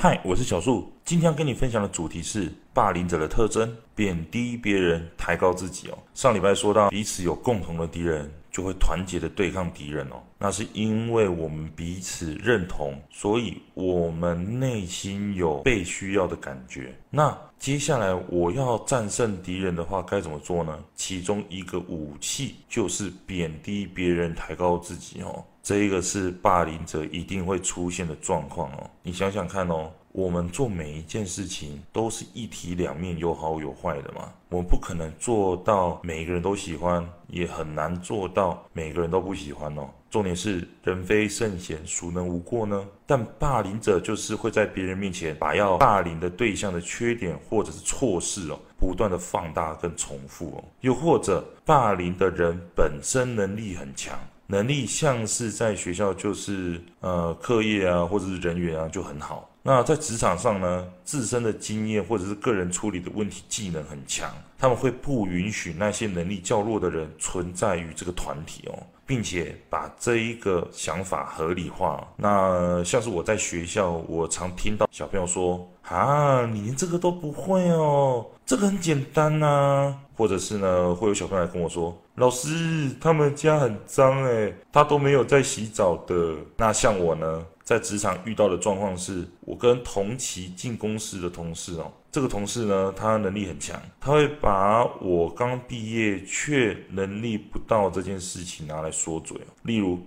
嗨，我是小树，今天要跟你分享的主题是霸凌者的特征，贬低别人，抬高自己哦。上礼拜说到，彼此有共同的敌人，就会团结的对抗敌人哦。那是因为我们彼此认同，所以我们内心有被需要的感觉。那接下来我要战胜敌人的话，该怎么做呢？其中一个武器就是贬低别人，抬高自己哦。这一个是霸凌者一定会出现的状况哦。你想想看哦，我们做每一件事情都是一体两面，有好有坏的嘛。我们不可能做到每个人都喜欢，也很难做到每个人都不喜欢哦。重点是人非圣贤，孰能无过呢？但霸凌者就是会在别人面前把要霸凌的对象的缺点或者是错事哦，不断的放大跟重复哦。又或者霸凌的人本身能力很强。能力像是在学校就是课业啊，或者是人缘啊就很好。那在职场上呢，自身的经验或者是个人处理的问题技能很强，他们会不允许那些能力较弱的人存在于这个团体哦，并且把这一个想法合理化。那像是我在学校，我常听到小朋友说你连这个都不会哦，这个很简单啊。或者是呢，会有小朋友来跟我说，老师他们家很脏他都没有在洗澡的。那像我呢，在职场遇到的状况是，我跟同期进公司的同事哦，这个同事呢，他能力很强，他会把我刚毕业却能力不到这件事情拿来说嘴哦。例如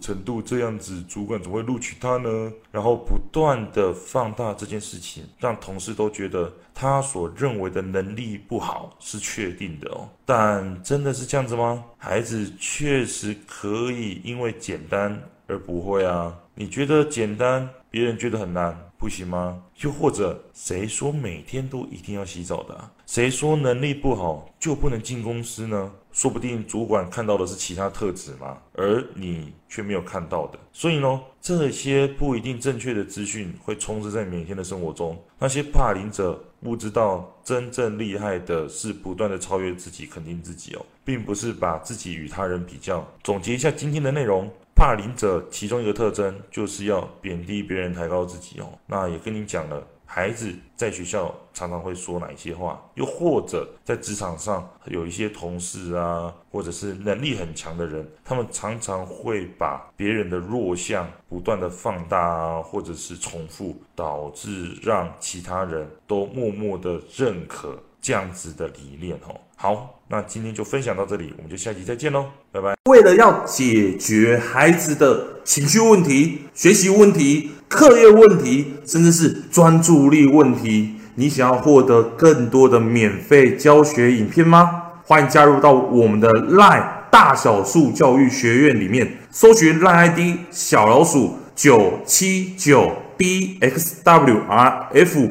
程度这样子，主管怎么会录取他呢？然后不断的放大这件事情，让同事都觉得他所认为的能力不好是确定的哦。但真的是这样子吗？孩子确实可以因为简单而不会啊。你觉得简单，别人觉得很难，不行吗？又或者谁说每天都一定要洗澡的啊？谁说能力不好就不能进公司呢？说不定主管看到的是其他特质嘛，而你却没有看到的。所以呢，这些不一定正确的资讯会充斥在每天的生活中。那些霸凌者不知道真正厉害的是不断的超越自己，肯定自己哦，并不是把自己与他人比较。总结一下今天的内容，霸凌者其中一个特征就是要贬低别人，抬高自己哦。那也跟你讲了，孩子在学校常常会说哪一些话，又或者在职场上有一些同事啊，或者是能力很强的人，他们常常会把别人的弱项不断的放大啊，或者是重复，导致让其他人都默默的认可这样子的理念哦。好，那今天就分享到这里，我们就下期再见咯，拜拜。为了要解决孩子的情绪问题、学习问题、课业问题，甚至是专注力问题，你想要获得更多的免费教学影片吗？欢迎加入到我们的 LINE 大小树教育学院里面，搜寻 LINEID 小老鼠 979BXWRF，